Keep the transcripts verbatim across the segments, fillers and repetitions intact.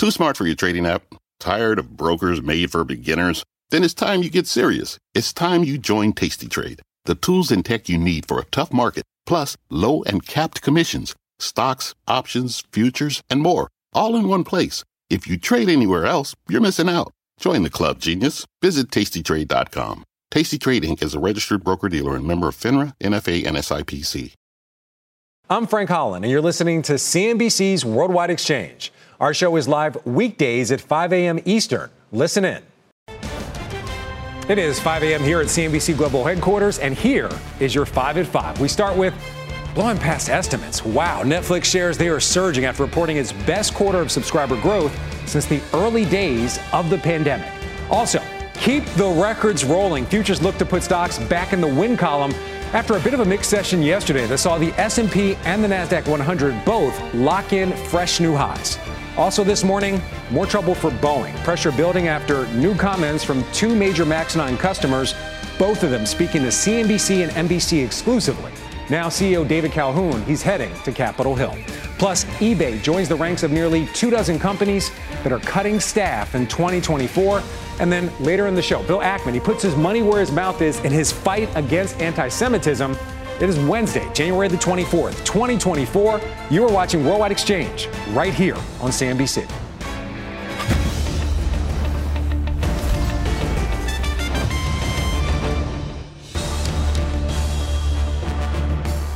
Too smart for your trading app? Tired of brokers made for beginners? Then it's time you get serious. It's time you join Tasty Trade, the tools and tech you need for a tough market, plus low and capped commissions, stocks, options, futures, and more, all in one place. If you trade anywhere else, you're missing out. Join the club, genius. Visit tasty trade dot com. Tasty Trade Incorporated is a registered broker-dealer and member of FINRA, N F A, and S I P C. I'm Frank Holland, and you're listening to C N B C's Worldwide Exchange. Our show is live weekdays at five a.m. Eastern. Listen in. It is five a.m. here at C N B C Global Headquarters, and here is your five at five. We start with blowing past estimates. Wow, Netflix shares, they are surging after reporting its best quarter of subscriber growth since the early days of the pandemic. Also, keep the records rolling. Futures look to put stocks back in the win column after a bit of a mixed session yesterday that saw the S and P and the NASDAQ one hundred both lock in fresh new highs. Also this morning, more trouble for Boeing. Pressure building after new comments from two major Max nine customers, both of them speaking to C N B C and N B C exclusively. Now C E O David Calhoun, he's heading to Capitol Hill. Plus, eBay joins the ranks of nearly two dozen companies that are cutting staff in twenty twenty-four. And then later in the show, Bill Ackman, he puts his money where his mouth is in his fight against anti-Semitism. It is Wednesday, January the twenty-fourth, twenty twenty-four. You are watching Worldwide Exchange right here on C N B C.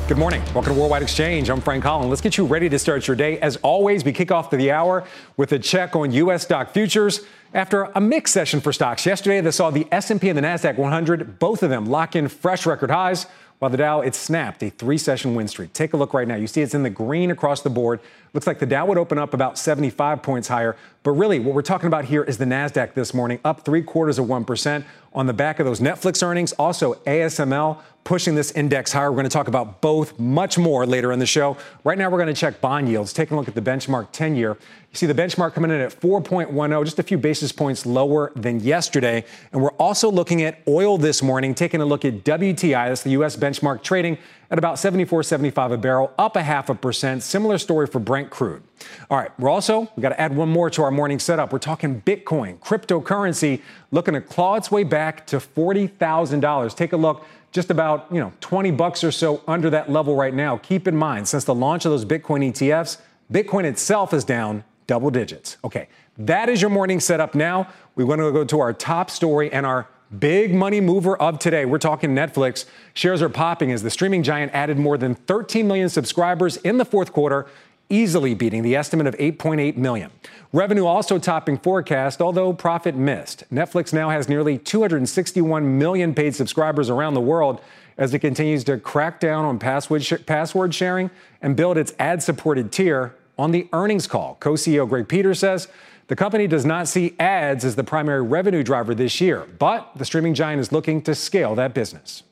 Good morning. Welcome to Worldwide Exchange. I'm Frank Holland. Let's get you ready to start your day. As always, we kick off to the hour with a check on U S stock futures after a mixed session for stocks yesterday that saw the S and P and the NASDAQ one hundred, both of them lock in fresh record highs, while the Dow, it snapped a three-session win streak. Take a look right now. You see it's in the green across the board. Looks like the Dow would open up about seventy-five points higher. But really, what we're talking about here is the NASDAQ this morning, up three-quarters of one percent on the back of those Netflix earnings. Also, A S M L pushing this index higher. We're going to talk about both much more later in the show. Right now, we're going to check bond yields. Taking a look at the benchmark ten-year. You see the benchmark coming in at four point one zero, just a few basis points lower than yesterday. And we're also looking at oil this morning, taking a look at W T I. That's the U S benchmark trading at about seventy-four seventy-five a barrel, up a half a percent. Similar story for Brent crude. All right, we're also, we've got to add one more to our morning setup. We're talking Bitcoin, cryptocurrency, looking to claw its way back to forty thousand dollars. Take a look, just about, you know, twenty bucks or so under that level right now. Keep in mind, since the launch of those Bitcoin E T Fs, Bitcoin itself is down double digits. Okay, that is your morning setup now. We want to go to our top story and our big money mover of today. We're talking Netflix. Shares are popping as the streaming giant added more than thirteen million subscribers in the fourth quarter, easily beating the estimate of eight point eight million. Revenue also topping forecast, although profit missed. Netflix now has nearly two hundred sixty-one million paid subscribers around the world as it continues to crack down on password, sh- password sharing and build its ad-supported tier. On the earnings call, co-C E O Greg Peters says the company does not see ads as the primary revenue driver this year, but the streaming giant is looking to scale that business.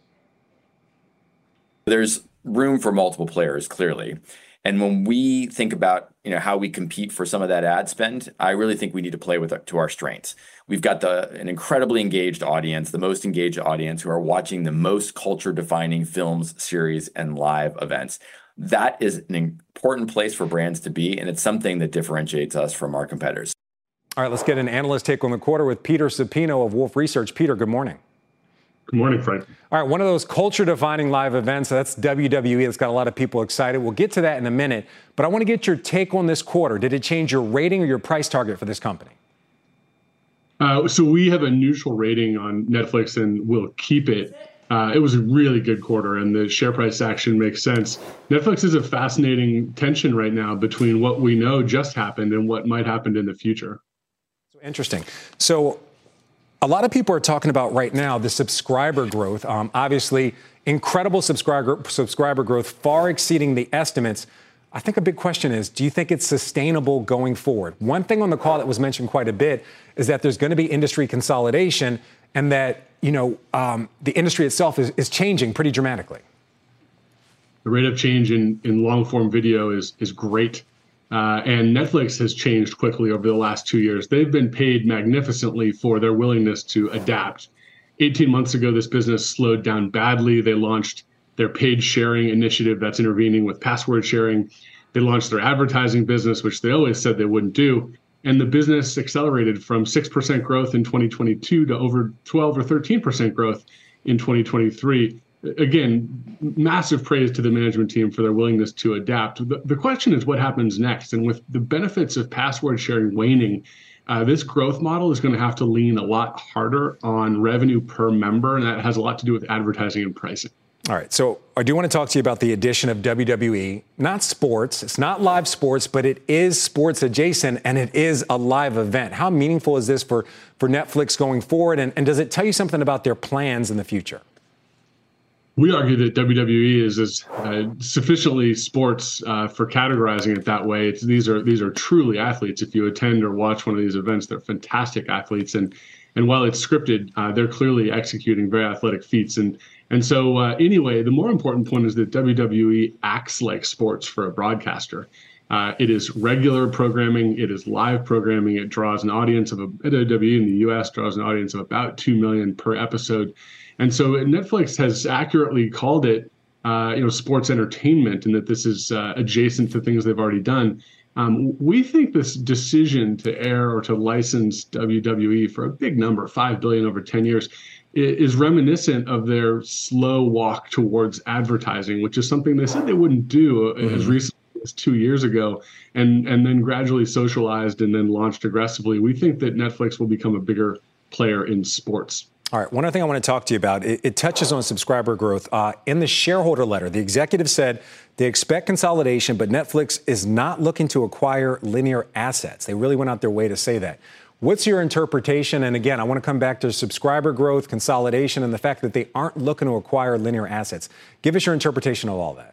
There's room for multiple players, clearly. And when we think about, you know, how we compete for some of that ad spend, I really think we need to play with to our strengths. We've got the an incredibly engaged audience, the most engaged audience, who are watching the most culture-defining films, series, and live events. That is an important place for brands to be, and it's something that differentiates us from our competitors. All right, let's get an analyst take on the quarter with Peter Supino of Wolfe Research. Peter, good morning. Good morning, Frank. All right, one of those culture-defining live events, that's W W E, that's got a lot of people excited. We'll get to that in a minute, but I want to get your take on this quarter. Did it change your rating or your price target for this company? Uh, so we have a neutral rating on Netflix, and we'll keep it. Uh, it was a really good quarter, and the share price action makes sense. Netflix is a fascinating tension right now between what we know just happened and what might happen in the future. So interesting. So a lot of people are talking about right now the subscriber growth. Um, obviously, incredible subscriber subscriber growth, far exceeding the estimates. I think a big question is, do you think it's sustainable going forward? One thing on the call that was mentioned quite a bit is that there's going to be industry consolidation and that, you know, um, the industry itself is, is changing pretty dramatically. The rate of change in, in long-form video is is great. Uh, and Netflix has changed quickly over the last two years. They've been paid magnificently for their willingness to adapt. eighteen months ago, this business slowed down badly. They launched their paid sharing initiative that's intervening with password sharing. They launched their advertising business, which they always said they wouldn't do. And the business accelerated from six percent growth in twenty twenty-two to over twelve or thirteen percent growth in twenty twenty-three. Again, massive praise to the management team for their willingness to adapt. The, the question is what happens next. And with the benefits of password sharing waning, uh, this growth model is going to have to lean a lot harder on revenue per member. And that has a lot to do with advertising and pricing. All right. So I do want to talk to you about the addition of W W E, not sports. It's not live sports, but it is sports adjacent and it is a live event. How meaningful is this for, for Netflix going forward? And, and does it tell you something about their plans in the future? We argue that W W E is, is uh, sufficiently sports uh, for categorizing it that way. It's, these are these are truly athletes. If you attend or watch one of these events, they're fantastic athletes. And and while it's scripted, uh, they're clearly executing very athletic feats. And and so uh, anyway, the more important point is that W W E acts like sports for a broadcaster. Uh, it is regular programming. It is live programming. It draws an audience of a W W E in the U S draws an audience of about two million per episode. And so Netflix has accurately called it, uh, you know, sports entertainment, and that this is uh, adjacent to things they've already done. Um, we think this decision to air or to license W W E for a big number, five billion dollars over ten years, is reminiscent of their slow walk towards advertising, which is something they said they wouldn't do mm-hmm. as recently as two years ago, and, and then gradually socialized and then launched aggressively. We think that Netflix will become a bigger player in sports. All right. One other thing I want to talk to you about, it, it touches on subscriber growth. Uh, in the shareholder letter, the executive said they expect consolidation, but Netflix is not looking to acquire linear assets. They really went out their way to say that. What's your interpretation? And again, I want to come back to subscriber growth, consolidation, and the fact that they aren't looking to acquire linear assets. Give us your interpretation of all that.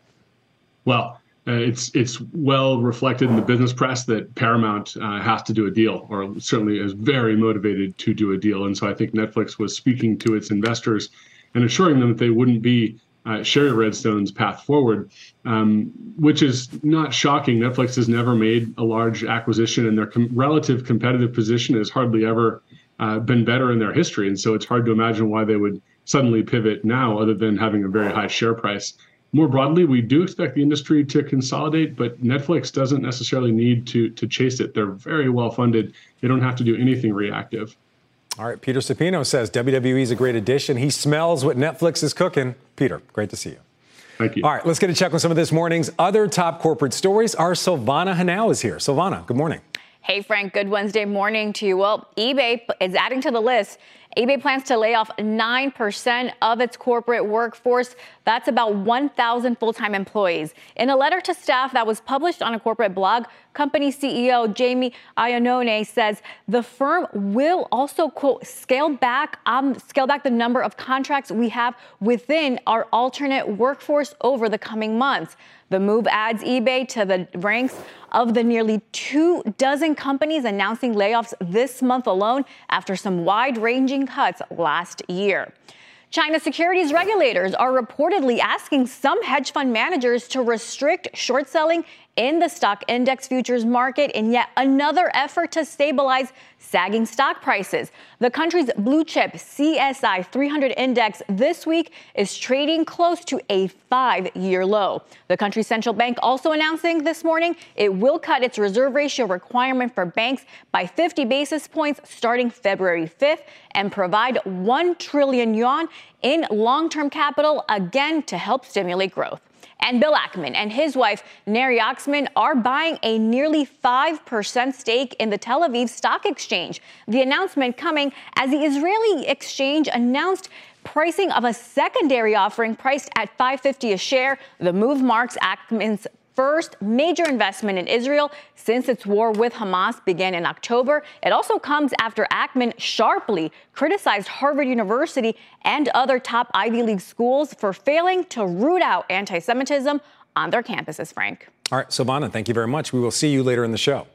Well, Uh, it's it's well reflected in the business press that Paramount uh, has to do a deal, or certainly is very motivated to do a deal. And so I think Netflix was speaking to its investors and assuring them that they wouldn't be uh, Sherry Redstone's path forward, um, which is not shocking. Netflix has never made a large acquisition, and their com- relative competitive position has hardly ever uh, been better in their history. And so it's hard to imagine why they would suddenly pivot now, other than having a very high share price. More broadly, we do expect the industry to consolidate, but Netflix doesn't necessarily need to, to chase it. They're very well funded. They don't have to do anything reactive. All right. Peter Supino says W W E is a great addition. He smells what Netflix is cooking. Peter, great to see you. Thank you. All right. Let's get a check on some of this morning's other top corporate stories. Our Silvana Hannau is here. Silvana, good morning. Hey, Frank. Good Wednesday morning to you. Well, eBay is adding to the list. eBay plans to lay off nine percent of its corporate workforce. That's about one thousand full-time employees. In a letter to staff that was published on a corporate blog, company C E O Jamie Iannone says the firm will also, quote, scale back, um, scale back the number of contracts we have within our alternate workforce over the coming months. The move adds eBay to the ranks of the nearly two dozen companies announcing layoffs this month alone after some wide-ranging cuts last year. China's securities regulators are reportedly asking some hedge fund managers to restrict short selling in the stock index futures market in yet another effort to stabilize sagging stock prices. The country's blue chip C S I three hundred index this week is trading close to a five-year low. The country's central bank also announcing this morning it will cut its reserve ratio requirement for banks by fifty basis points starting February fifth and provide one trillion yuan in long-term capital, again, to help stimulate growth. And Bill Ackman and his wife, Neri Oxman, are buying a nearly five percent stake in the Tel Aviv Stock Exchange. The announcement coming as the Israeli exchange announced pricing of a secondary offering priced at five fifty a share. The move marks Ackman's first major investment in Israel since its war with Hamas began in October. It also comes after Ackman sharply criticized Harvard University and other top Ivy League schools for failing to root out anti-Semitism on their campuses, Frank. All right, Silvana, thank you very much. We will see you later in the show.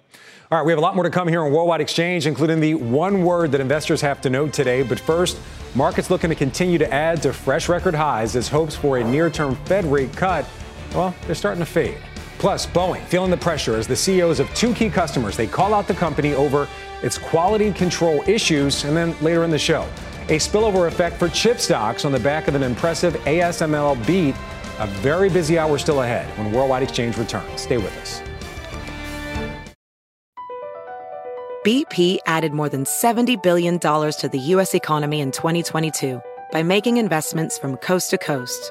All right, we have a lot more to come here on Worldwide Exchange, including the one word that investors have to know today. But first, markets looking to continue to add to fresh record highs as hopes for a near-term Fed rate cut, well, they're starting to fade. Plus, Boeing feeling the pressure as the C E Os of two key customers, they call out the company over its quality control issues. And then later in the show, a spillover effect for chip stocks on the back of an impressive A S M L beat. A very busy hour still ahead when Worldwide Exchange returns. Stay with us. B P added more than seventy billion dollars to the U S economy in twenty twenty-two by making investments from coast to coast.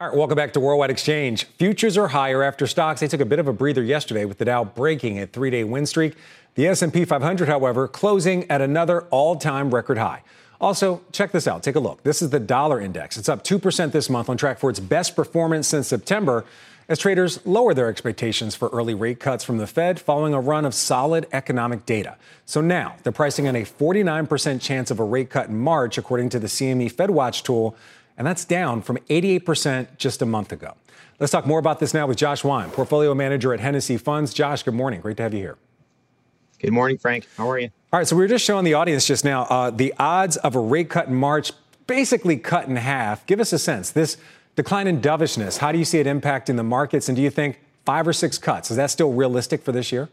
All right, welcome back to Worldwide Exchange. Futures are higher after stocks. They took a bit of a breather yesterday with the Dow breaking a three-day win streak. The S and P five hundred, however, closing at another all-time record high. Also, check this out. Take a look. This is the dollar index. It's up two percent this month, on track for its best performance since September, as traders lower their expectations for early rate cuts from the Fed following a run of solid economic data. So now they're pricing in a forty-nine percent chance of a rate cut in March, according to the C M E FedWatch tool. And that's down from eighty-eight percent just a month ago. Let's talk more about this now with Josh Wine, portfolio manager at Hennessy Funds. Josh, good morning. Great to have you here. Good morning, Frank. How are you? All right, so we were just showing the audience just now uh, the odds of a rate cut in March, basically cut in half. Give us a sense. This decline in dovishness, how do you see it impacting the markets? And do you think five or six cuts, is that still realistic for this year?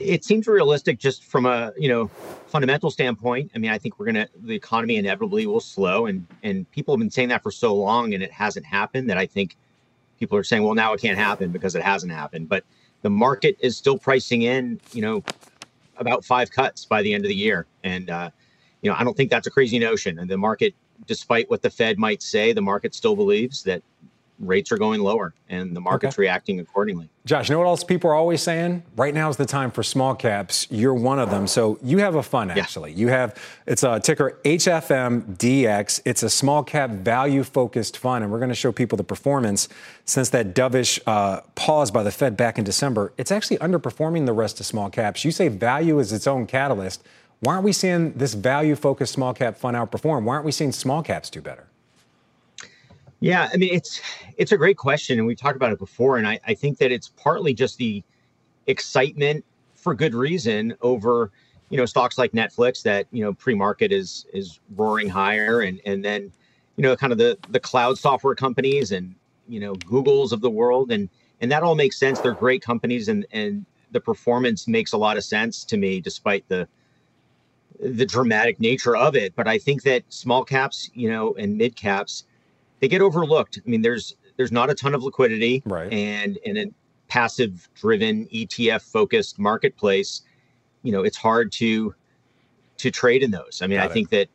It seems realistic just from a, you know, fundamental standpoint. I mean, I think we're going to, the economy inevitably will slow. And, and people have been saying that for so long and it hasn't happened that I think people are saying, well, now it can't happen because it hasn't happened. But the market is still pricing in, you know, about five cuts by the end of the year. And, uh, you know, I don't think that's a crazy notion. And the market, despite what the Fed might say, the market still believes that rates are going lower and the market's okay. reacting accordingly. Josh, you know what else people are always saying? Right now is the time for small caps. You're one of them. So you have a fund, actually. Yeah. You have, it's a ticker H F M D X. It's a small cap value focused fund. And we're going to show people the performance since that dovish uh, pause by the Fed back in December. It's actually underperforming the rest of small caps. You say value is its own catalyst. Why aren't we seeing this value focused small cap fund outperform? Why aren't we seeing small caps do better? Yeah, I mean, it's it's a great question. And we've talked about it before. And I, I think that it's partly just the excitement for good reason over, you know, stocks like Netflix that, you know, pre-market is is roaring higher. And and then, you know, kind of the, the cloud software companies and, you know, Googles of the world. And and that all makes sense. They're great companies. And, and the performance makes a lot of sense to me, despite the the dramatic nature of it. But I think that small caps, you know, and mid caps, they get overlooked. I mean, there's there's not a ton of liquidity, right? And in a passive-driven, E T F-focused marketplace, you know, it's hard to to trade in those. I mean, Got I it. think that,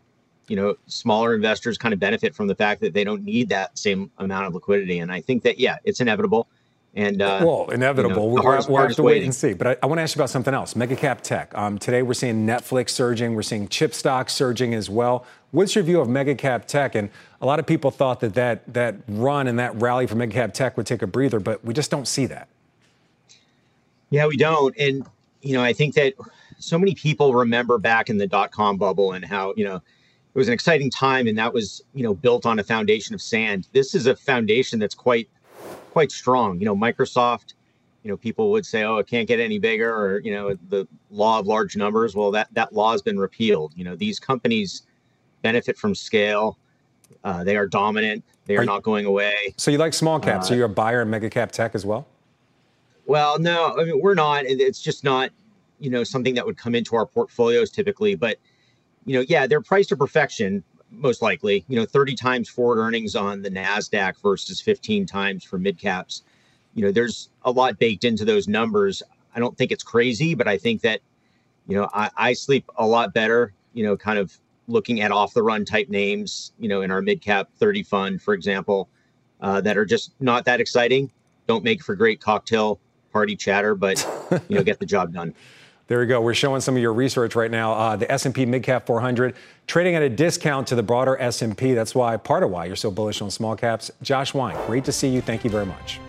you know, smaller investors kind of benefit from the fact that they don't need that same amount of liquidity. And I think that, yeah, it's inevitable. And uh, well, inevitable. You know, we'll have, we'll have to waiting. wait and see. But I, I want to ask you about something else. Mega cap tech. Um, today, we're seeing Netflix surging. We're seeing chip stocks surging as well. What's your view of mega cap tech? And a lot of people thought that that, that run and that rally for mega cap tech would take a breather, but we just don't see that. Yeah, we don't. And, you know, I think that so many people remember back in the dot-com bubble and how, you know, it was an exciting time. And that was, you know, built on a foundation of sand. This is a foundation that's quite quite strong. You know, Microsoft, you know, people would say, oh, it can't get any bigger, or, you know, the law of large numbers. Well, that, that law has been repealed. You know, these companies benefit from scale. Uh, they are dominant. They are, are you, not going away. So you like small caps. Uh, so you're a buyer in mega cap tech as well? Well, no, I mean, we're not. It's just not, you know, something that would come into our portfolios typically. But, you know, yeah, they're priced to perfection. Most likely, you know, thirty times forward earnings on the NASDAQ versus fifteen times for mid caps. You know, there's a lot baked into those numbers. I don't think it's crazy, but I think that, you know, I, I sleep a lot better, you know, kind of looking at off the run type names, you know, in our mid cap thirty fund, for example, uh, that are just not that exciting. Don't make for great cocktail party chatter, but, you know, get the job done. There you go. We're showing some of your research right now. Uh, the S and P Midcap four hundred trading at a discount to the broader S and P. That's why, part of why you're so bullish on small caps. Josh Wine, great to see you. Thank you very much.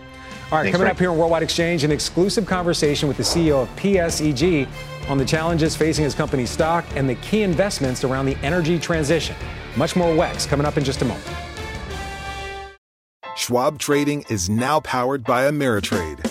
All right, Thanks, coming Frank. Up here on Worldwide Exchange, an exclusive conversation with the C E O of P S E G on the challenges facing his company's stock and the key investments around the energy transition. Much more W E X coming up in just a moment. Schwab Trading is now powered by Ameritrade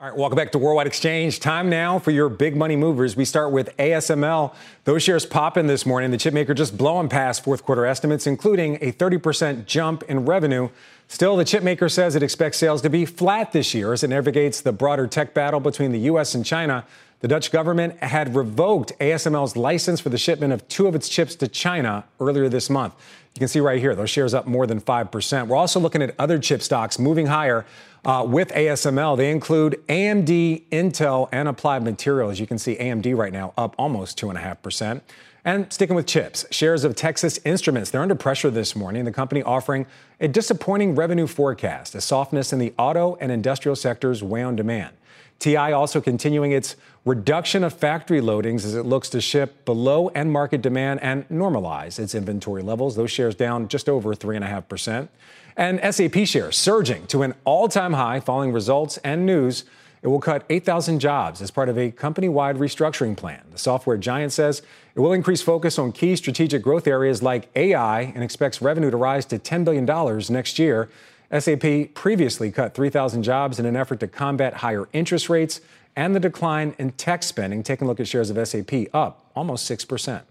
All right, welcome back to Worldwide Exchange. Time now for your big money movers. We start with A S M L. Those shares popping this morning. The chipmaker just blowing past fourth quarter estimates, including a thirty percent jump in revenue. Still, the chipmaker says it expects sales to be flat this year as it navigates the broader tech battle between the U S and China. The Dutch government had revoked A S M L's license for the shipment of two of its chips to China earlier this month. You can see right here, those shares up more than five percent. We're also looking at other chip stocks moving higher uh, with A S M L. They include A M D, Intel, and Applied Materials. You can see A M D right now up almost two point five percent. And sticking with chips, shares of Texas Instruments, they're under pressure this morning. The company offering a disappointing revenue forecast as softness in the auto and industrial sectors weigh on demand. T I also continuing its reduction of factory loadings as it looks to ship below end market demand and normalize its inventory levels. Those shares down just over three point five percent. And S A P shares surging to an all-time high following results and news. It will cut eight thousand jobs as part of a company-wide restructuring plan. The software giant says it will increase focus on key strategic growth areas like A I and expects revenue to rise to ten billion dollars next year. S A P previously cut three thousand jobs in an effort to combat higher interest rates and the decline in tech spending. Taking a look at shares of S A P up almost six percent.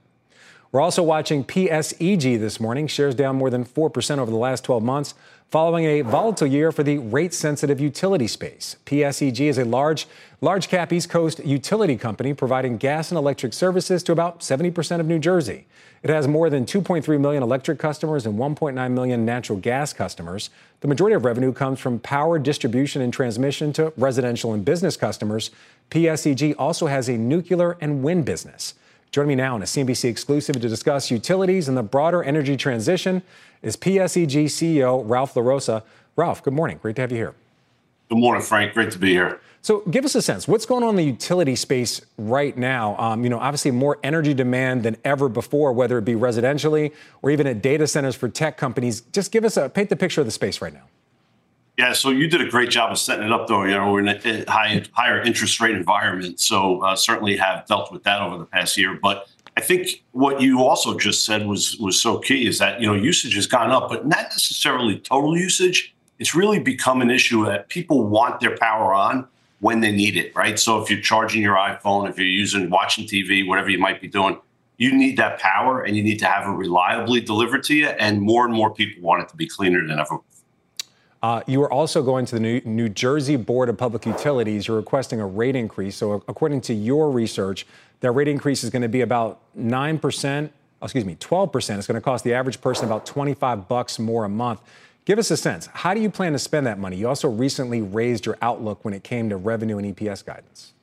We're also watching P S E G this morning. Shares down more than four percent over the last twelve months, following a volatile year for the rate-sensitive utility space. P S E G is a large, large-cap East Coast utility company providing gas and electric services to about seventy percent of New Jersey. It has more than two point three million electric customers and one point nine million natural gas customers. The majority of revenue comes from power distribution and transmission to residential and business customers. P S E G also has a nuclear and wind business. Joining me now in a C N B C exclusive to discuss utilities and the broader energy transition is P S E G C E O Ralph LaRossa. Ralph, good morning. Great to have you here. Good morning, Frank. Great to be here. So give us a sense. What's going on in the utility space right now? Um, you know, obviously more energy demand than ever before, whether it be residentially or even at data centers for tech companies. Just give us a paint the picture of the space right now. Yeah, so you did a great job of setting it up, though. You know, we're in a high, higher interest rate environment, so uh, certainly have dealt with that over the past year. But I think what you also just said was was so key is that, you know, usage has gone up, but not necessarily total usage. It's really become an issue that people want their power on when they need it, right? So if you're charging your iPhone, if you're using, watching T V, whatever you might be doing, you need that power and you need to have it reliably delivered to you. And more and more people want it to be cleaner than ever. Uh, you are also going to the New, New Jersey Board of Public Utilities. You're requesting a rate increase. So according to your research, that rate increase is going to be about nine percent, excuse me, twelve percent. It's going to cost the average person about twenty-five bucks more a month. Give us a sense. How do you plan to spend that money? You also recently raised your outlook when it came to revenue and E P S guidance.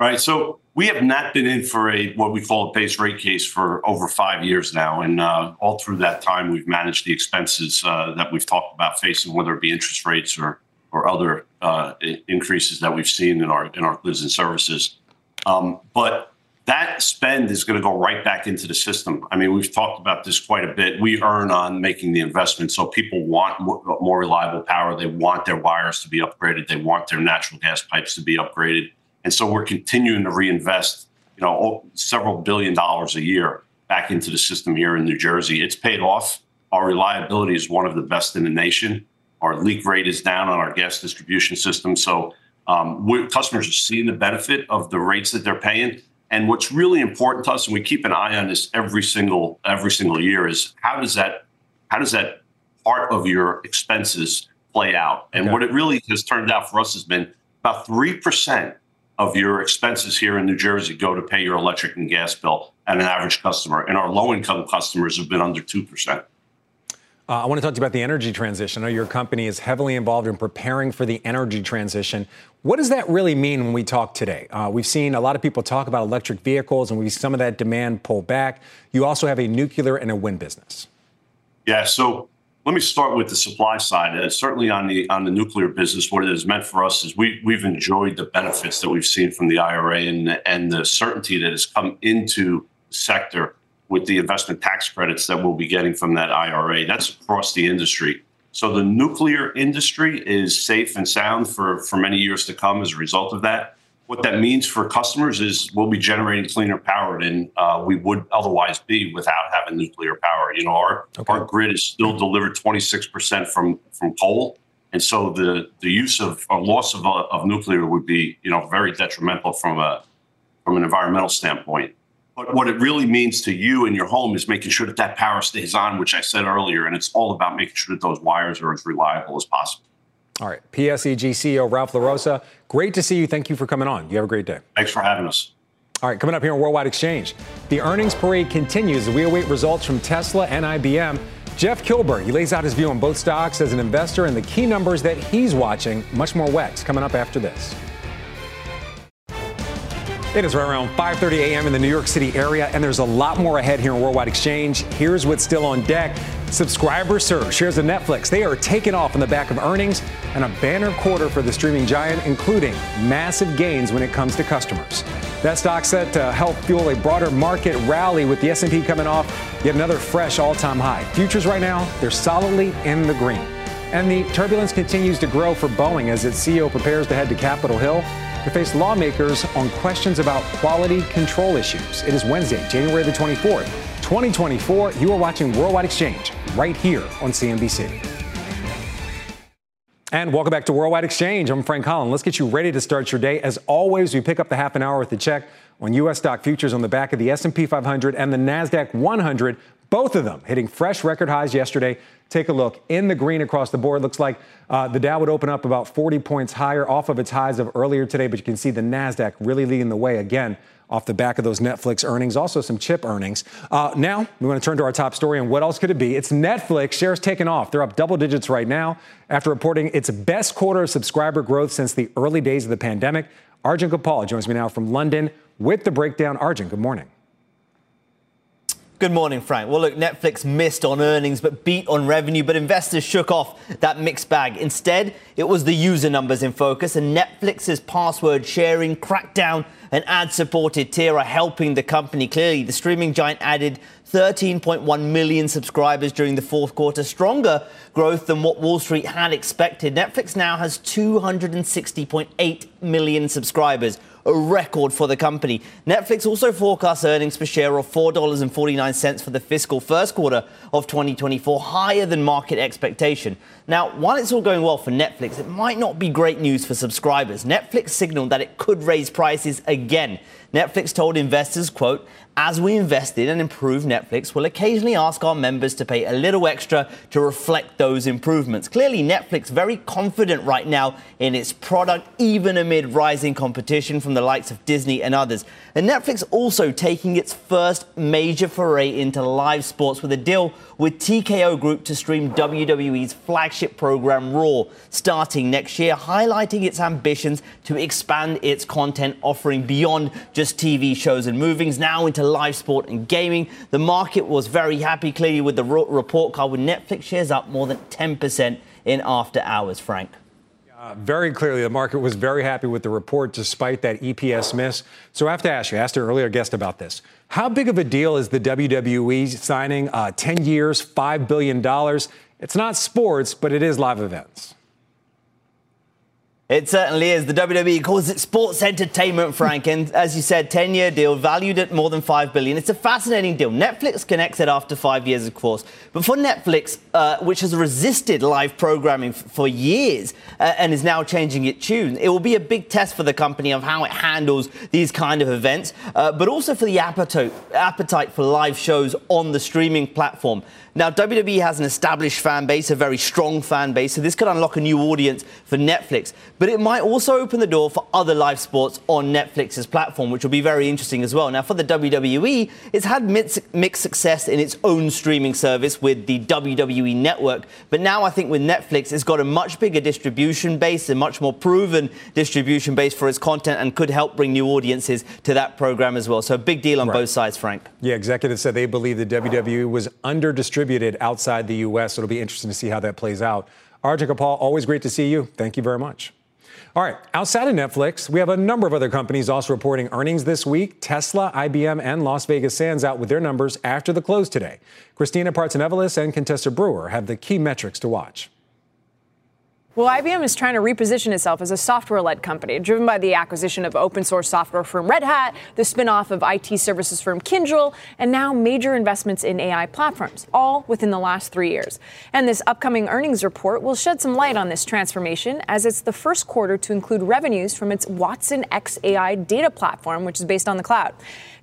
Right. So we have not been in for a what we call a base rate case for over five years now. And uh, all through that time, we've managed the expenses uh, that we've talked about facing, whether it be interest rates or or other uh, increases that we've seen in our in our goods and services. Um, but that spend is going to go right back into the system. I mean, we've talked about this quite a bit. We earn on making the investment. So people want more, more reliable power. They want their wires to be upgraded. They want their natural gas pipes to be upgraded. And so we're continuing to reinvest, you know, several billion dollars a year back into the system here in New Jersey. It's paid off. Our reliability is one of the best in the nation. Our leak rate is down on our gas distribution system. So um, we're, customers are seeing the benefit of the rates that they're paying. And what's really important to us, and we keep an eye on this every single every single year, is how does that how does that part of your expenses play out? And okay. What it really has turned out for us has been about three percent of your expenses here in New Jersey go to pay your electric and gas bill at an average customer. And our low-income customers have been under two percent. Uh, I want to talk to you about the energy transition. I know your company is heavily involved in preparing for the energy transition. What does that really mean when we talk today? Uh, we've seen a lot of people talk about electric vehicles, and we see some of that demand pull back. You also have a nuclear and a wind business. Yeah, so let me start with the supply side. Uh, certainly on the on the nuclear business, what it has meant for us is we, we've enjoyed the benefits that we've seen from the I R A and, and the certainty that has come into the sector with the investment tax credits that we'll be getting from that I R A. That's across the industry. So the nuclear industry is safe and sound for, for many years to come as a result of that. What that means for customers is we'll be generating cleaner power than uh, we would otherwise be without having nuclear power. You know, our, okay. our grid is still delivered twenty-six percent from, from coal. And so the, the use of or loss of, uh, of nuclear would be, you know, very detrimental from a from an environmental standpoint. But what it really means to you and your home is making sure that that power stays on, which I said earlier, and it's all about making sure that those wires are as reliable as possible. All right. P S E G C E O Ralph LaRosa, great to see you. Thank you for coming on. You have a great day. Thanks for having us. All right. Coming up here on Worldwide Exchange, the earnings parade continues. We await results from Tesla and I B M. Jeff Kilburg, he lays out his view on both stocks as an investor and the key numbers that he's watching. Much more W E X coming up after this. It is right around five thirty a m in the New York City area, and there's a lot more ahead here on Worldwide Exchange. Here's what's still on deck. Subscriber surge. Shares of Netflix, they are taking off on the back of earnings and a banner quarter for the streaming giant, including massive gains when it comes to customers. That stock set to help fuel a broader market rally with the S and P coming off yet another fresh all-time high. Futures right now, they're solidly in the green. And the turbulence continues to grow for Boeing as its C E O prepares to head to Capitol Hill to face lawmakers on questions about quality control issues. It is Wednesday, January the twenty-fourth, twenty twenty-four. You are watching Worldwide Exchange right here on C N B C. And welcome back to Worldwide Exchange. I'm Frank Holland. Let's get you ready to start your day. As always, we pick up the half an hour with a check on U S stock futures on the back of the S and P five hundred and the NASDAQ one hundred, both of them hitting fresh record highs yesterday. Take a look. In the green across the board, looks like uh, the Dow would open up about forty points higher off of its highs of earlier today, but you can see the NASDAQ really leading the way again off the back of those Netflix earnings, also some chip earnings. Uh, now, we want to turn to our top story, and what else could it be? It's Netflix. Shares taking off. They're up double digits right now after reporting its best quarter of subscriber growth since the early days of the pandemic. Arjun Gopal joins me now from London with the breakdown. Arjun, good morning. Good morning, Frank. Well, look, Netflix missed on earnings but beat on revenue, but investors shook off that mixed bag. Instead, it was the user numbers in focus, and Netflix's password sharing crackdown and ad-supported tier are helping the company. Clearly, the streaming giant added thirteen point one million subscribers during the fourth quarter, stronger growth than what Wall Street had expected. Netflix now has two hundred sixty point eight million subscribers, a record for the company. Netflix also forecasts earnings per share of four dollars and forty-nine cents for the fiscal first quarter of twenty twenty-four, higher than market expectation. Now, while it's all going well for Netflix, it might not be great news for subscribers. Netflix signaled that it could raise prices again. Netflix told investors, quote, "As we invest in and improve Netflix, we'll occasionally ask our members to pay a little extra to reflect those improvements." Clearly, Netflix very confident right now in its product, even amid rising competition from the likes of Disney and others. And Netflix also taking its first major foray into live sports with a deal with T K O Group to stream W W E's flagship program Raw starting next year, highlighting its ambitions to expand its content offering beyond just T V shows and movies, now into live sport and gaming. The market was very happy, clearly, with the report card, with Netflix shares up more than ten percent in after hours, Frank. Uh, very clearly, the market was very happy with the report despite that E P S miss. So I have to ask you, I asked our earlier guest about this. How big of a deal is the W W E signing? Uh, ten years, five billion dollars. It's not sports, but it is live events. It certainly is. The W W E calls it sports entertainment, Frank. And as you said, ten-year deal valued at more than five billion dollars. It's a fascinating deal. Netflix connects it after five years, of course. But for Netflix, uh, which has resisted live programming f- for years uh, and is now changing its tune, it will be a big test for the company of how it handles these kind of events, uh, but also for the appetite, appetite for live shows on the streaming platform. Now, W W E has an established fan base, a very strong fan base, so this could unlock a new audience for Netflix. but it might also open the door for other live sports on Netflix's platform, which will be very interesting as well. Now, for the W W E, it's had mixed success in its own streaming service with the W W E Network, but now I think with Netflix, it's got a much bigger distribution base, a much more proven distribution base for its content, and could help bring new audiences to that program as well. So a big deal on right. both sides, Frank. Yeah, executives said they believe the W W E was under-distributed outside the U S, so it'll be interesting to see how that plays out. Arjun Kapal, always great to see you. Thank you very much. All right, outside of Netflix, we have a number of other companies also reporting earnings this week. Tesla, I B M, and Las Vegas Sands out with their numbers after the close today. Christina Partsinevelis and Contessa Brewer have the key metrics to watch. Well, I B M is trying to reposition itself as a software-led company, driven by the acquisition of open-source software firm Red Hat, the spin-off of I T services firm Kyndryl, and now major investments in A I platforms, all within the last three years. And this upcoming earnings report will shed some light on this transformation, as it's the first quarter to include revenues from its Watson X A I data platform, which is based on the cloud.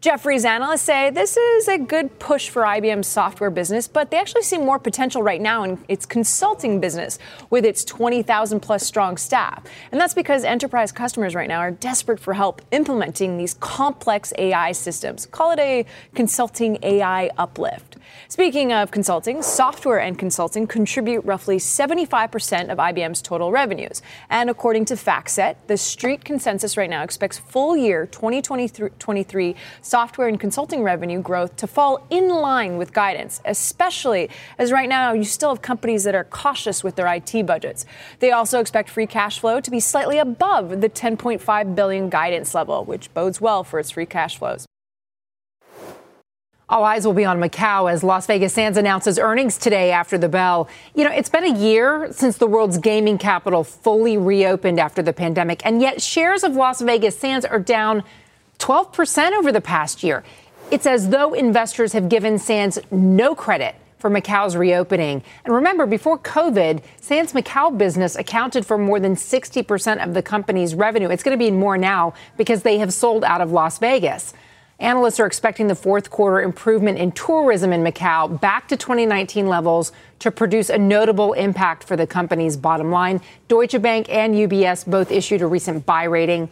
Jefferies analysts say this is a good push for I B M's software business, but they actually see more potential right now in its consulting business with its twenty thousand plus strong staff. And that's because enterprise customers right now are desperate for help implementing these complex A I systems. Call it a consulting A I uplift. Speaking of consulting, software and consulting contribute roughly seventy-five percent of I B M's total revenues. And according to FactSet, the street consensus right now expects full year twenty twenty-three software and consulting revenue growth to fall in line with guidance, especially as right now you still have companies that are cautious with their I T budgets. They also expect free cash flow to be slightly above the ten point five billion dollars guidance level, which bodes well for its free cash flows. All eyes will be on Macau as Las Vegas Sands announces earnings today after the bell. You know, it's been a year since the world's gaming capital fully reopened after the pandemic, and yet shares of Las Vegas Sands are down twelve percent over the past year. It's as though investors have given Sands no credit for Macau's reopening. And remember, before COVID, Sands Macau business accounted for more than sixty percent of the company's revenue. It's going to be more now because they have sold out of Las Vegas. Analysts are expecting the fourth quarter improvement in tourism in Macau back to twenty nineteen levels to produce a notable impact for the company's bottom line. Deutsche Bank and U B S both issued a recent buy rating.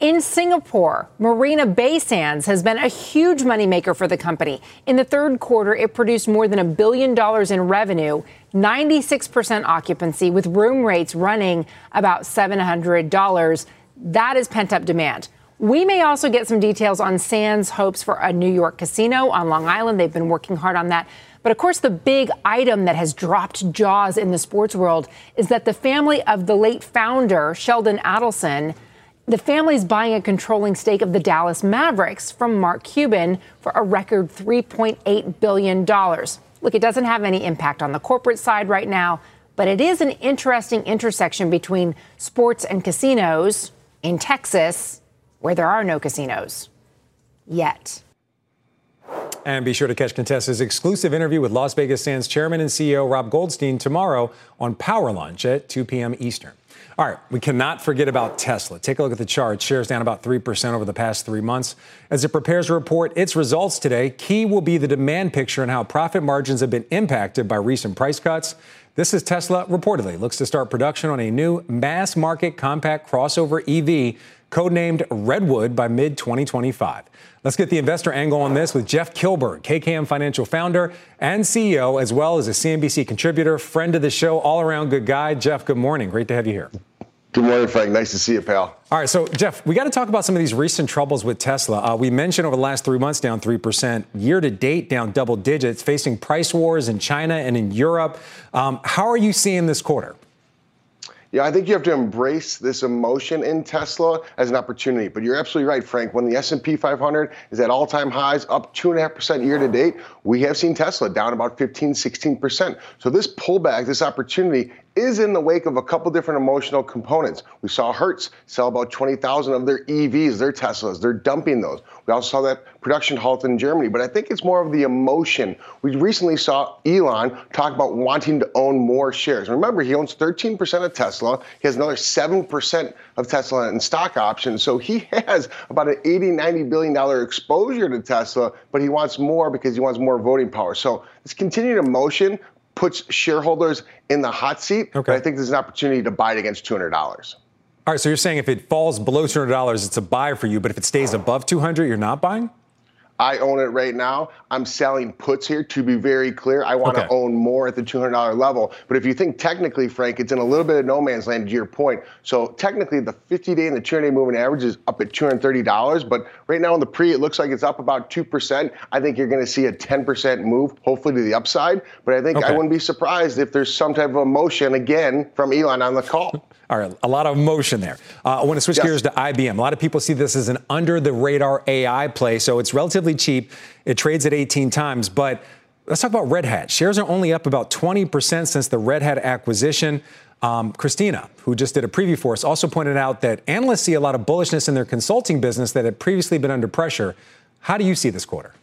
In Singapore, Marina Bay Sands has been a huge moneymaker for the company. In the third quarter, it produced more than a billion dollars in revenue, ninety-six percent occupancy, with room rates running about seven hundred dollars. That is pent-up demand. We may also get some details on Sands' hopes for a New York casino on Long Island. They've been working hard on that. But of course, the big item that has dropped jaws in the sports world is that the family of the late founder, Sheldon Adelson, the family's buying a controlling stake of the Dallas Mavericks from Mark Cuban for a record three point eight billion dollars. Look, it doesn't have any impact on the corporate side right now, but it is an interesting intersection between sports and casinos in Texas, where there are no casinos yet. And be sure to catch Contessa's exclusive interview with Las Vegas Sands Chairman and C E O Rob Goldstein tomorrow on Power Lunch at two p.m. Eastern. All right, we cannot forget about Tesla. Take a look at the chart. Shares down about three percent over the past three months. As it prepares to report its results today, key will be the demand picture and how profit margins have been impacted by recent price cuts. This is Tesla reportedly looks to start production on a new mass market compact crossover E V, codenamed Redwood, by mid twenty twenty-five. Let's get the investor angle on this with Jeff Kilburg, K K M Financial founder and C E O, as well as a C N B C contributor, friend of the show, all-around good guy. Jeff, good morning. Great to have you here. Good morning, Frank. Nice to see you, pal. All right. So, Jeff, we got to talk about some of these recent troubles with Tesla. Uh, we mentioned over the last three months, down three percent, year to date, down double digits, facing price wars in China and in Europe. Um, how are you seeing this quarter? Yeah, I think you have to embrace this emotion in Tesla as an opportunity. But you're absolutely right, Frank. When the S and P five hundred is at all-time highs, up two point five percent year to date, we have seen Tesla down about fifteen, sixteen percent. So this pullback, this opportunity, is in the wake of a couple different emotional components. We saw Hertz sell about twenty thousand of their E Vs, their Teslas. They're dumping those. We also saw that production halt in Germany, but I think it's more of the emotion. We recently saw Elon talk about wanting to own more shares. Remember, he owns thirteen percent of Tesla. He has another seven percent of Tesla in stock options. So he has about an eighty, ninety billion dollars exposure to Tesla, but he wants more because he wants more voting power. So this continued emotion puts shareholders in the hot seat. Okay. But I think there's an opportunity to buy it against two hundred dollars. All right, so you're saying if it falls below two hundred dollars, it's a buy for you, but if it stays above two hundred, you're not buying? I own it right now. I'm selling puts here, to be very clear. I want to okay. own more at the two hundred dollar level. But if you think technically, Frank, it's in a little bit of no man's land, to your point. So technically, the fifty-day and the two hundred-day moving average is up at two hundred thirty dollars. But right now in the pre, it looks like it's up about two percent. I think you're going to see a ten percent move, hopefully to the upside. But I think okay. I wouldn't be surprised if there's some type of emotion, again, from Elon on the call. All right, a lot of emotion there. Uh, I want to switch yes. gears to I B M. A lot of people see this as an under-the-radar A I play, so it's relatively cheap. It trades at eighteen times, but let's talk about Red Hat. Shares are only up about twenty percent since the Red Hat acquisition. Um, Christina, who just did a preview for us, also pointed out that analysts see a lot of bullishness in their consulting business that had previously been under pressure. How do you see this quarter?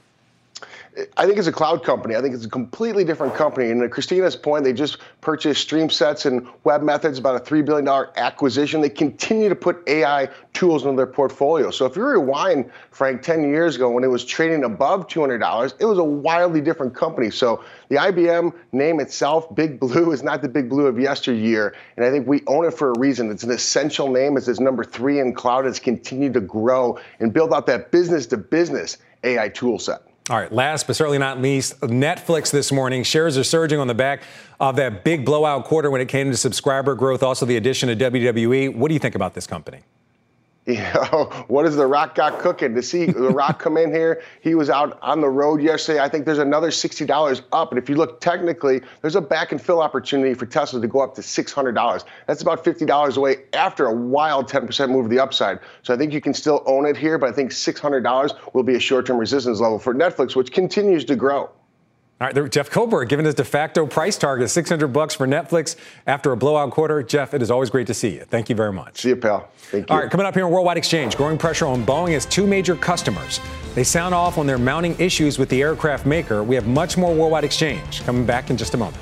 I think it's a cloud company. I think it's a completely different company. And to Christina's point, they just purchased StreamSets and WebMethods, about a three billion dollar acquisition. They continue to put A I tools into their portfolio. So if you rewind, Frank, ten years ago when it was trading above two hundred dollars, it was a wildly different company. So the I B M name itself, Big Blue, is not the Big Blue of yesteryear. And I think we own it for a reason. It's an essential name. It's number three in cloud. It's continued to grow and build out that business-to-business A I tool set. All right, last but certainly not least, Netflix this morning. Shares are surging on the back of that big blowout quarter when it came to subscriber growth, also the addition of W W E. What do you think about this company? You know, what has The Rock got cooking? To see The Rock come in here, he was out on the road yesterday. I think there's another sixty dollars up. And if you look technically, there's a back and fill opportunity for Tesla to go up to six hundred dollars. That's about fifty dollars away after a wild ten percent move to the upside. So I think you can still own it here, but I think six hundred dollars will be a short-term resistance level for Netflix, which continues to grow. All right, Jeff Kilburg giving his de facto price target, six hundred bucks for Netflix after a blowout quarter. Jeff, it is always great to see you. Thank you very much. See you, pal. Thank you. All right, coming up here on Worldwide Exchange, growing pressure on Boeing as two major customers. They sound off on their mounting issues with the aircraft maker. We have much more Worldwide Exchange coming back in just a moment.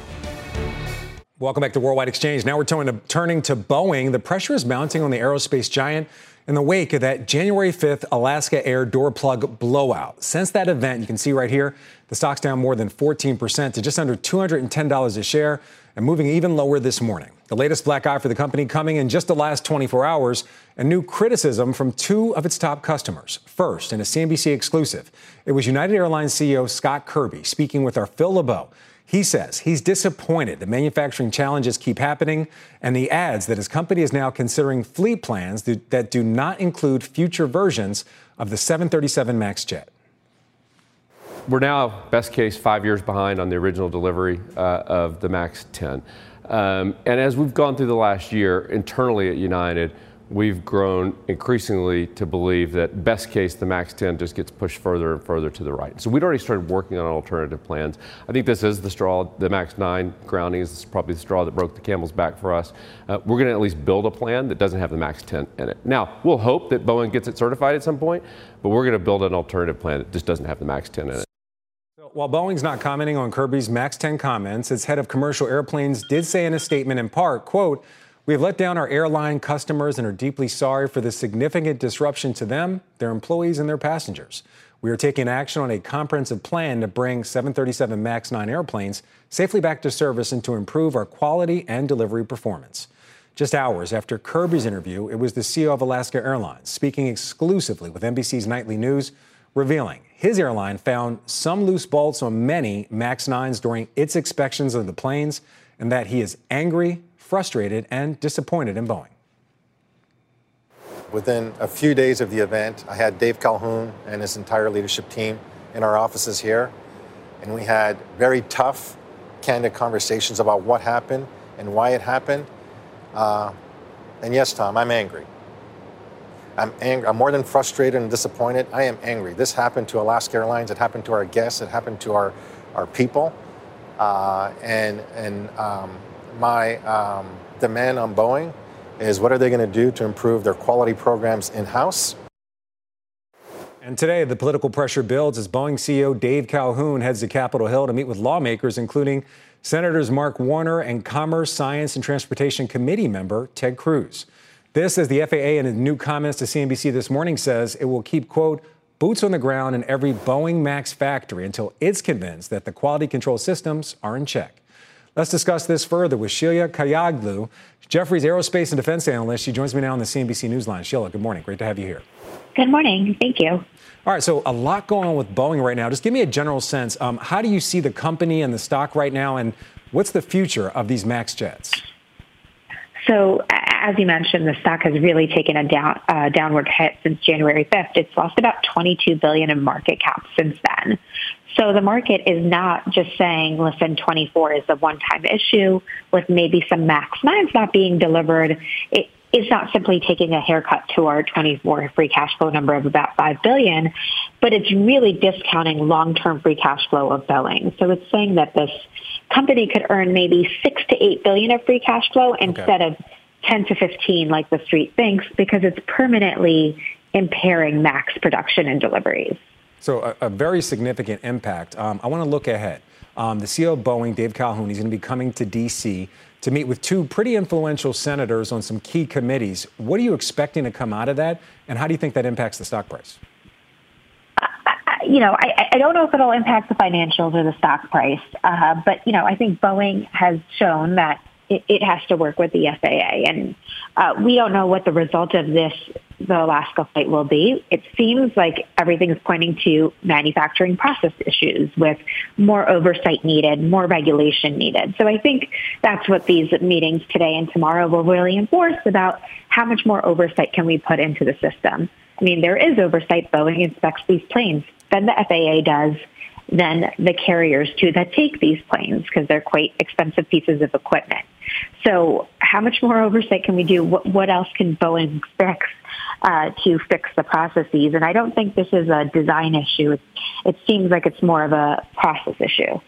Welcome back to Worldwide Exchange. Now we're turning to Boeing. The pressure is mounting on the aerospace giant in the wake of that January fifth Alaska Air door plug blowout. Since that event, you can see right here, the stock's down more than fourteen percent to just under two hundred ten dollars a share and moving even lower this morning. The latest black eye for the company coming in just the last twenty-four hours and new criticism from two of its top customers. First, in a C N B C exclusive, it was United Airlines C E O Scott Kirby speaking with our Phil LeBeau. He says he's disappointed the manufacturing challenges keep happening, and he adds that his company is now considering fleet plans that do not include future versions of the seven thirty-seven MAX jet. We're now, best case, five years behind on the original delivery uh, of the Max ten. Um, and as we've gone through the last year, internally at United, we've grown increasingly to believe that best case, the Max ten just gets pushed further and further to the right. So we'd already started working on alternative plans. I think this is the straw, the Max nine grounding is probably the straw that broke the camel's back for us. Uh, we're gonna at least build a plan that doesn't have the Max ten in it. Now, we'll hope that Boeing gets it certified at some point, but we're gonna build an alternative plan that just doesn't have the Max ten in it. While Boeing's not commenting on Kirby's Max ten comments, its head of commercial airplanes did say in a statement in part, quote, "We have let down our airline customers and are deeply sorry for the significant disruption to them, their employees, and their passengers. We are taking action on a comprehensive plan to bring seven thirty-seven MAX nine airplanes safely back to service and to improve our quality and delivery performance." Just hours after Kirby's interview, it was the C E O of Alaska Airlines speaking exclusively with N B C's Nightly News, revealing his airline found some loose bolts on many Max nines during its inspections of the planes, and that he is angry, frustrated, and disappointed in Boeing. Within a few days of the event, I had Dave Calhoun and his entire leadership team in our offices here, and we had very tough, candid conversations about what happened and why it happened. Uh, and yes, Tom, I'm angry. I'm angry. I'm more than frustrated and disappointed. I am angry. This happened to Alaska Airlines. It happened to our guests. It happened to our, our people. Uh, and and um, My um, demand on Boeing is what are they going to do to improve their quality programs in-house? And today, the political pressure builds as Boeing C E O Dave Calhoun heads to Capitol Hill to meet with lawmakers, including Senators Mark Warner and Commerce, Science, and Transportation Committee member Ted Cruz. This, as the F A A in its new comments to C N B C this morning says, it will keep, quote, boots on the ground in every Boeing Max factory until it's convinced that the quality control systems are in check. Let's discuss this further with Sheila Kayaglu, Jefferies Aerospace and Defense Analyst. She joins me now on the C N B C Newsline. Sheila, good morning. Great to have you here. Good morning. Thank you. All right, so a lot going on with Boeing right now. Just give me a general sense. Um, how do you see the company and the stock right now, and what's the future of these MAX jets? So, as you mentioned, the stock has really taken a down, uh, downward hit since January fifth. It's lost about twenty-two billion dollars in market cap since then. So the market is not just saying, listen, twenty-four is a one-time issue with maybe some Max nines not being delivered. It is not simply taking a haircut to our twenty-four free cash flow number of about five billion dollars, but it's really discounting long-term free cash flow of Boeing. So it's saying that this company could earn maybe six to eight billion dollars of free cash flow instead okay. of ten to fifteen like the street thinks, because it's permanently impairing MAX production and deliveries. So a, a very significant impact. Um, I want to look ahead. Um, the C E O of Boeing, Dave Calhoun, he's going to be coming to D C to meet with two pretty influential senators on some key committees. What are you expecting to come out of that, and how do you think that impacts the stock price? Uh, you know, I, I don't know if it'll impact the financials or the stock price, uh, but, you know, I think Boeing has shown that it, it has to work with the F A A, and uh, we don't know what the result of this the Alaska flight will be. It seems like everything is pointing to manufacturing process issues with more oversight needed, more regulation needed. So I think that's what these meetings today and tomorrow will really enforce, about how much more oversight can we put into the system. I mean, there is oversight. Boeing inspects these planes, then the F A A does, then the carriers too that take these planes, because they're quite expensive pieces of equipment. So how much more oversight can we do? What, what else can Boeing fix uh, to fix the processes? And I don't think this is a design issue. It, it seems like it's more of a process issue.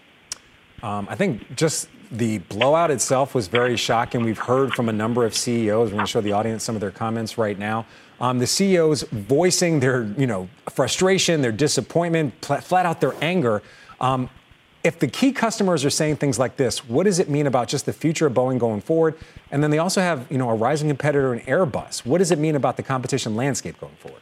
Um, I think just the blowout itself was very shocking. We've heard from a number of C E Os. We're going to show the audience some of their comments right now. Um, the C E Os voicing their, you know, frustration, their disappointment, pl- flat out their anger. Um, If the key customers are saying things like this, what does it mean about just the future of Boeing going forward? And then they also have, you know, a rising competitor in Airbus. What does it mean about the competition landscape going forward?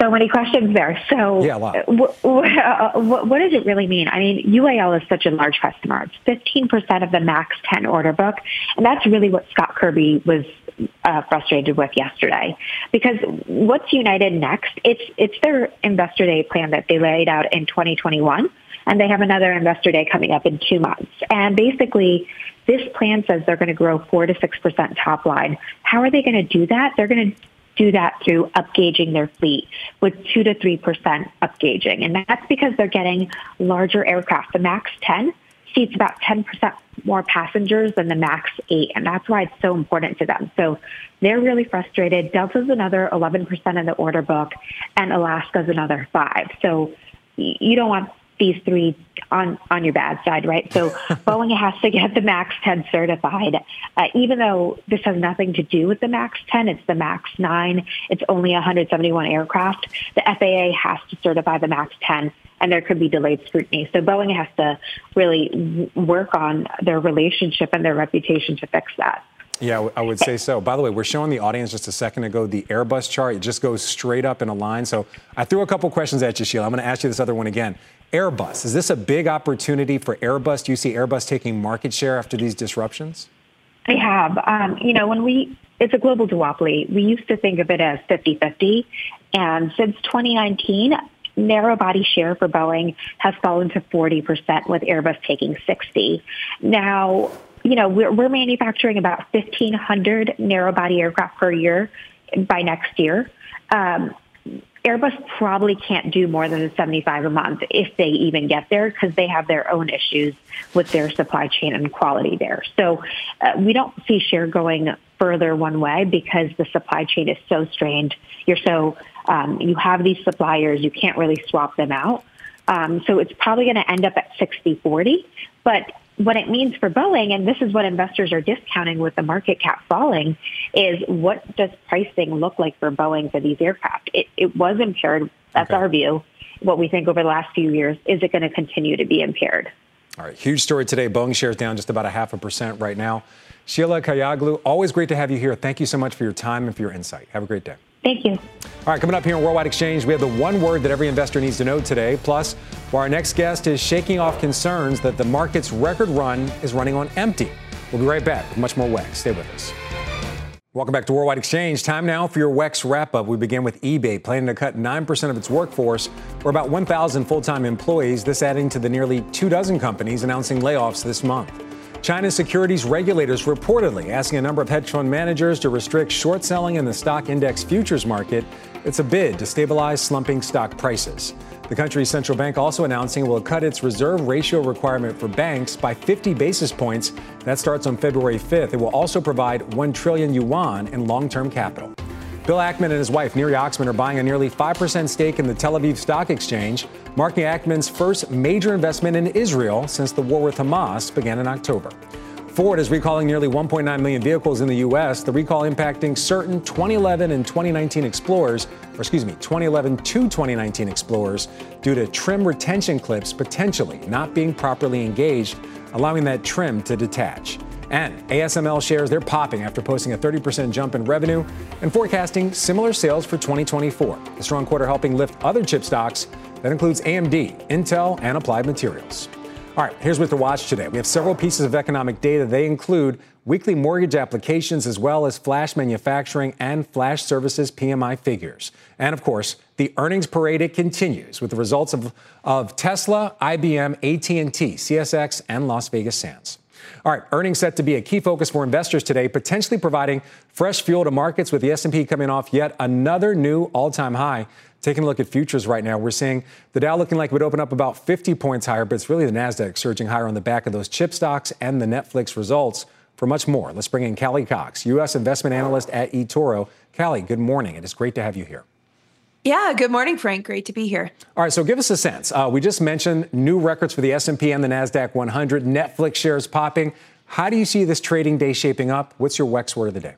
So many questions there. So yeah, a lot. What, what, what does it really mean? I mean, U A L is such a large customer. It's fifteen percent of the Max ten order book. And that's really what Scott Kirby was uh, frustrated with yesterday. Because what's United next? It's, it's their Investor Day plan that they laid out in twenty twenty-one. And they have another Investor Day coming up in two months. And basically, this plan says they're going to grow four to six percent top line. How are they going to do that? They're going to do that through upgauging their fleet with two to three percent upgauging. And that's because they're getting larger aircraft. The Max ten seats about ten percent more passengers than the Max eight. And that's why it's so important to them. So they're really frustrated. Delta's another eleven percent of the order book, and Alaska's another five. So you don't want these three on, on your bad side, right? So Boeing has to get the Max ten certified, uh, even though this has nothing to do with the Max ten. It's the Max nine. It's only one hundred seventy-one aircraft. The F A A has to certify the Max ten, and there could be delayed scrutiny. So Boeing has to really work on their relationship and their reputation to fix that. Yeah, I would say so. By the way, we're showing the audience just a second ago the Airbus chart. It just goes straight up in a line. So I threw a couple questions at you, Sheila. I'm going to ask you this other one again. Airbus, is this a big opportunity for Airbus? Do you see Airbus taking market share after these disruptions? They have. Um, you know, when we, it's a global duopoly. We used to think of it as fifty-fifty. And since twenty nineteen, narrow body share for Boeing has fallen to forty percent, with Airbus taking sixty. Now, you know, we're, we're manufacturing about fifteen hundred narrow-body aircraft per year by next year. Um, Airbus probably can't do more than seventy-five a month if they even get there, because they have their own issues with their supply chain and quality there. So uh, we don't see share going further one way, because the supply chain is so strained. You're so um, you have these suppliers, you can't really swap them out. Um, so it's probably going to end up at sixty forty, but what it means for Boeing, and this is what investors are discounting with the market cap falling, is what does pricing look like for Boeing for these aircraft? It, it was impaired. That's okay. Our view. What we think over the last few years, is it going to continue to be impaired? All right. Huge story today. Boeing shares down just about a half a percent right now. Sheila Kayaglu, always great to have you here. Thank you so much for your time and for your insight. Have a great day. Thank you. All right, coming up here in Worldwide Exchange, we have the one word that every investor needs to know today. Plus, where our next guest is shaking off concerns that the market's record run is running on empty. We'll be right back with much more W E X. Stay with us. Welcome back to Worldwide Exchange. Time now for your W E X wrap-up. We begin with eBay planning to cut nine percent of its workforce, or about one thousand full-time employees, this adding to the nearly two dozen companies announcing layoffs this month. China's securities regulators reportedly asking a number of hedge fund managers to restrict short selling in the stock index futures market. It's a bid to stabilize slumping stock prices. The country's central bank also announcing it will cut its reserve ratio requirement for banks by fifty basis points. That starts on February fifth. It will also provide one trillion yuan in long-term capital. Bill Ackman and his wife, Neri Oxman, are buying a nearly five percent stake in the Tel Aviv Stock Exchange, marking Ackman's first major investment in Israel since the war with Hamas began in October. Ford is recalling nearly one point nine million vehicles in the U S, the recall impacting certain twenty eleven and twenty nineteen Explorers, or excuse me, twenty eleven to twenty nineteen Explorers, due to trim retention clips potentially not being properly engaged, allowing that trim to detach. And A S M L shares, they're popping after posting a thirty percent jump in revenue and forecasting similar sales for twenty twenty-four. The strong quarter helping lift other chip stocks. That includes A M D, Intel, and Applied Materials. All right, here's what to watch today. We have several pieces of economic data. They include weekly mortgage applications as well as flash manufacturing and flash services P M I figures. And, of course, the earnings parade, it continues with the results of, of Tesla, I B M, A T and T, C S X, and Las Vegas Sands. All right, earnings set to be a key focus for investors today, potentially providing fresh fuel to markets with the S and P coming off yet another new all-time high. Taking a look at futures right now, we're seeing the Dow looking like it would open up about fifty points higher, but it's really the NASDAQ surging higher on the back of those chip stocks and the Netflix results. For much more, let's bring in Callie Cox, U S investment analyst at eToro. Callie, good morning. It is great to have you here. Yeah, good morning, Frank. Great to be here. All right, so give us a sense. Uh, we just mentioned new records for the S and P and the NASDAQ one hundred, Netflix shares popping. How do you see this trading day shaping up? What's your W E X word of the day?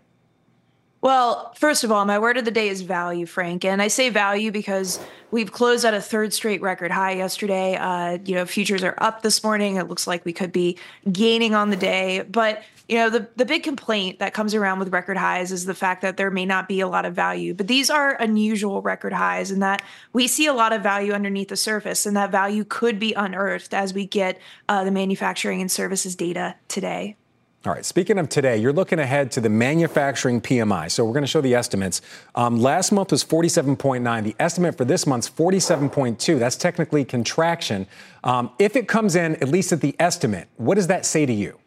Well, first of all, my word of the day is value, Frank. And I say value because we've closed at a third straight record high yesterday. Uh, you know, futures are up this morning. It looks like we could be gaining on the day. But, you know, the, the big complaint that comes around with record highs is the fact that there may not be a lot of value. But these are unusual record highs in that we see a lot of value underneath the surface. And that value could be unearthed as we get uh, the manufacturing and services data today. All right, speaking of today, you're looking ahead to the manufacturing P M I. So we're going to show the estimates. Um, last month was forty-seven point nine. The estimate for this month's forty-seven point two. That's technically contraction. Um, if it comes in, at least at the estimate, what does that say to you?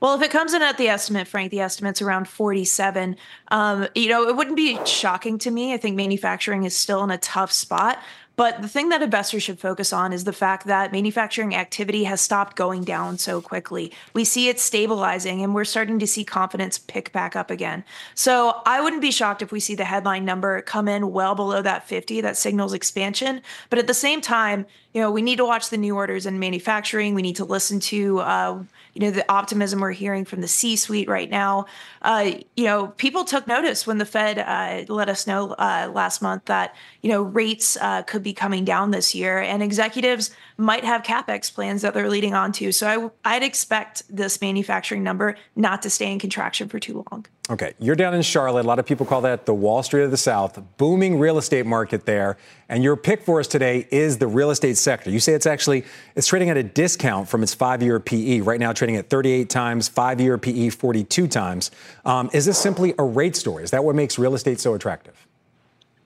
Well, if it comes in at the estimate, Frank, the estimate's around forty-seven. Um, you know, it wouldn't be shocking to me. I think manufacturing is still in a tough spot. But the thing that investors should focus on is the fact that manufacturing activity has stopped going down so quickly. We see it stabilizing, and we're starting to see confidence pick back up again. So I wouldn't be shocked if we see the headline number come in well below that fifty. That signals expansion. But at the same time, you know, we need to watch the new orders in manufacturing. We need to listen to, uh, you know, the optimism we're hearing from the C-suite right now. Uh, you know, people took notice when the Fed uh, let us know uh, last month that, you know, rates uh, could be coming down this year, and executives might have CapEx plans that they're leading on to. So I, I'd expect this manufacturing number not to stay in contraction for too long. Okay, you're down in Charlotte. A lot of people call that the Wall Street of the South, booming real estate market there. And your pick for us today is the real estate sector. You say it's actually, it's trading at a discount from its five-year P E. Right now trading at thirty-eight times, five-year P E forty-two times. Um, is this simply a rate story? Is that what makes real estate so attractive?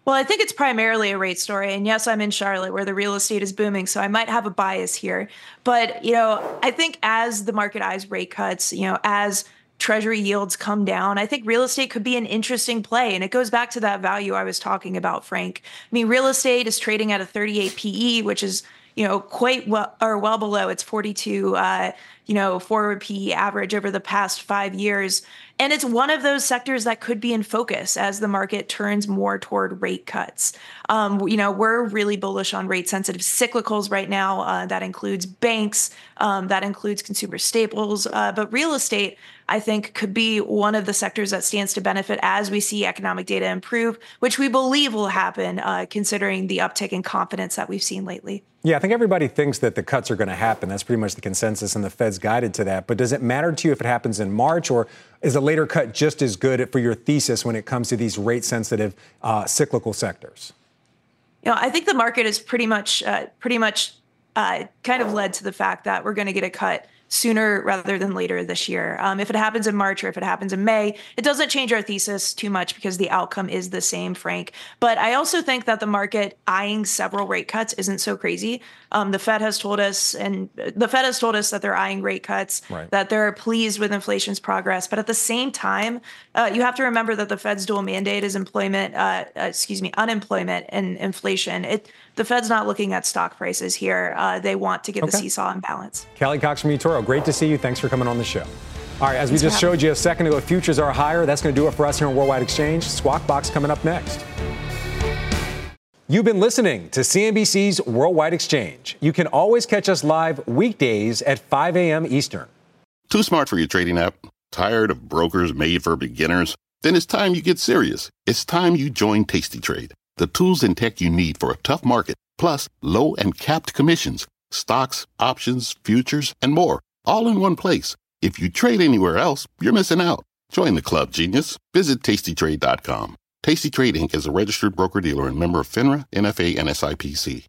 Well, I think it's primarily a rate story. And yes, I'm in Charlotte where the real estate is booming, so I might have a bias here. But, you know, I think as the market eyes rate cuts, you know, as Treasury yields come down, I think real estate could be an interesting play. And it goes back to that value I was talking about, Frank. I mean, real estate is trading at a thirty-eight P E, which is, you know, quite well or well below its forty-two, uh, you know, forward P E average over the past five years. And it's one of those sectors that could be in focus as the market turns more toward rate cuts. Um, you know, we're really bullish on rate-sensitive cyclicals right now. Uh, that includes banks. Um, that includes consumer staples. Uh, but real estate, I think could be one of the sectors that stands to benefit as we see economic data improve, which we believe will happen uh, considering the uptick in confidence that we've seen lately. Yeah, I think everybody thinks that the cuts are going to happen. That's pretty much the consensus, and the Fed's guided to that. But does it matter to you if it happens in March, or is a later cut just as good for your thesis when it comes to these rate-sensitive uh, cyclical sectors? You know, I think the market is pretty much, uh, pretty much uh, kind of led to the fact that we're going to get a cut sooner rather than later this year. Um, if it happens in March or if it happens in May, it doesn't change our thesis too much because the outcome is the same, Frank. But I also think that the market eyeing several rate cuts isn't so crazy. Um, the Fed has told us, and the Fed has told us that they're eyeing rate cuts, right, that they're pleased with inflation's progress. But at the same time, uh, you have to remember that the Fed's dual mandate is employment, uh, excuse me, unemployment and inflation. It The Fed's not looking at stock prices here. Uh, they want to get okay. the seesaw in balance. Kelly Cox from eToro, great to see you. Thanks for coming on the show. All right, as Thanks we just showed you a second ago, futures are higher. That's going to do it for us here on Worldwide Exchange. Squawk Box coming up next. You've been listening to C N B C's Worldwide Exchange. You can always catch us live weekdays at five a.m. Eastern. Too smart for your trading app? Tired of brokers made for beginners? Then it's time you get serious. It's time you join Tasty Trade. The tools and tech you need for a tough market, plus low and capped commissions, stocks, options, futures, and more, all in one place. If you trade anywhere else, you're missing out. Join the club, genius. Visit tasty trade dot com. Tasty Trade Incorporated is a registered broker-dealer and member of FINRA, N F A, and S I P C.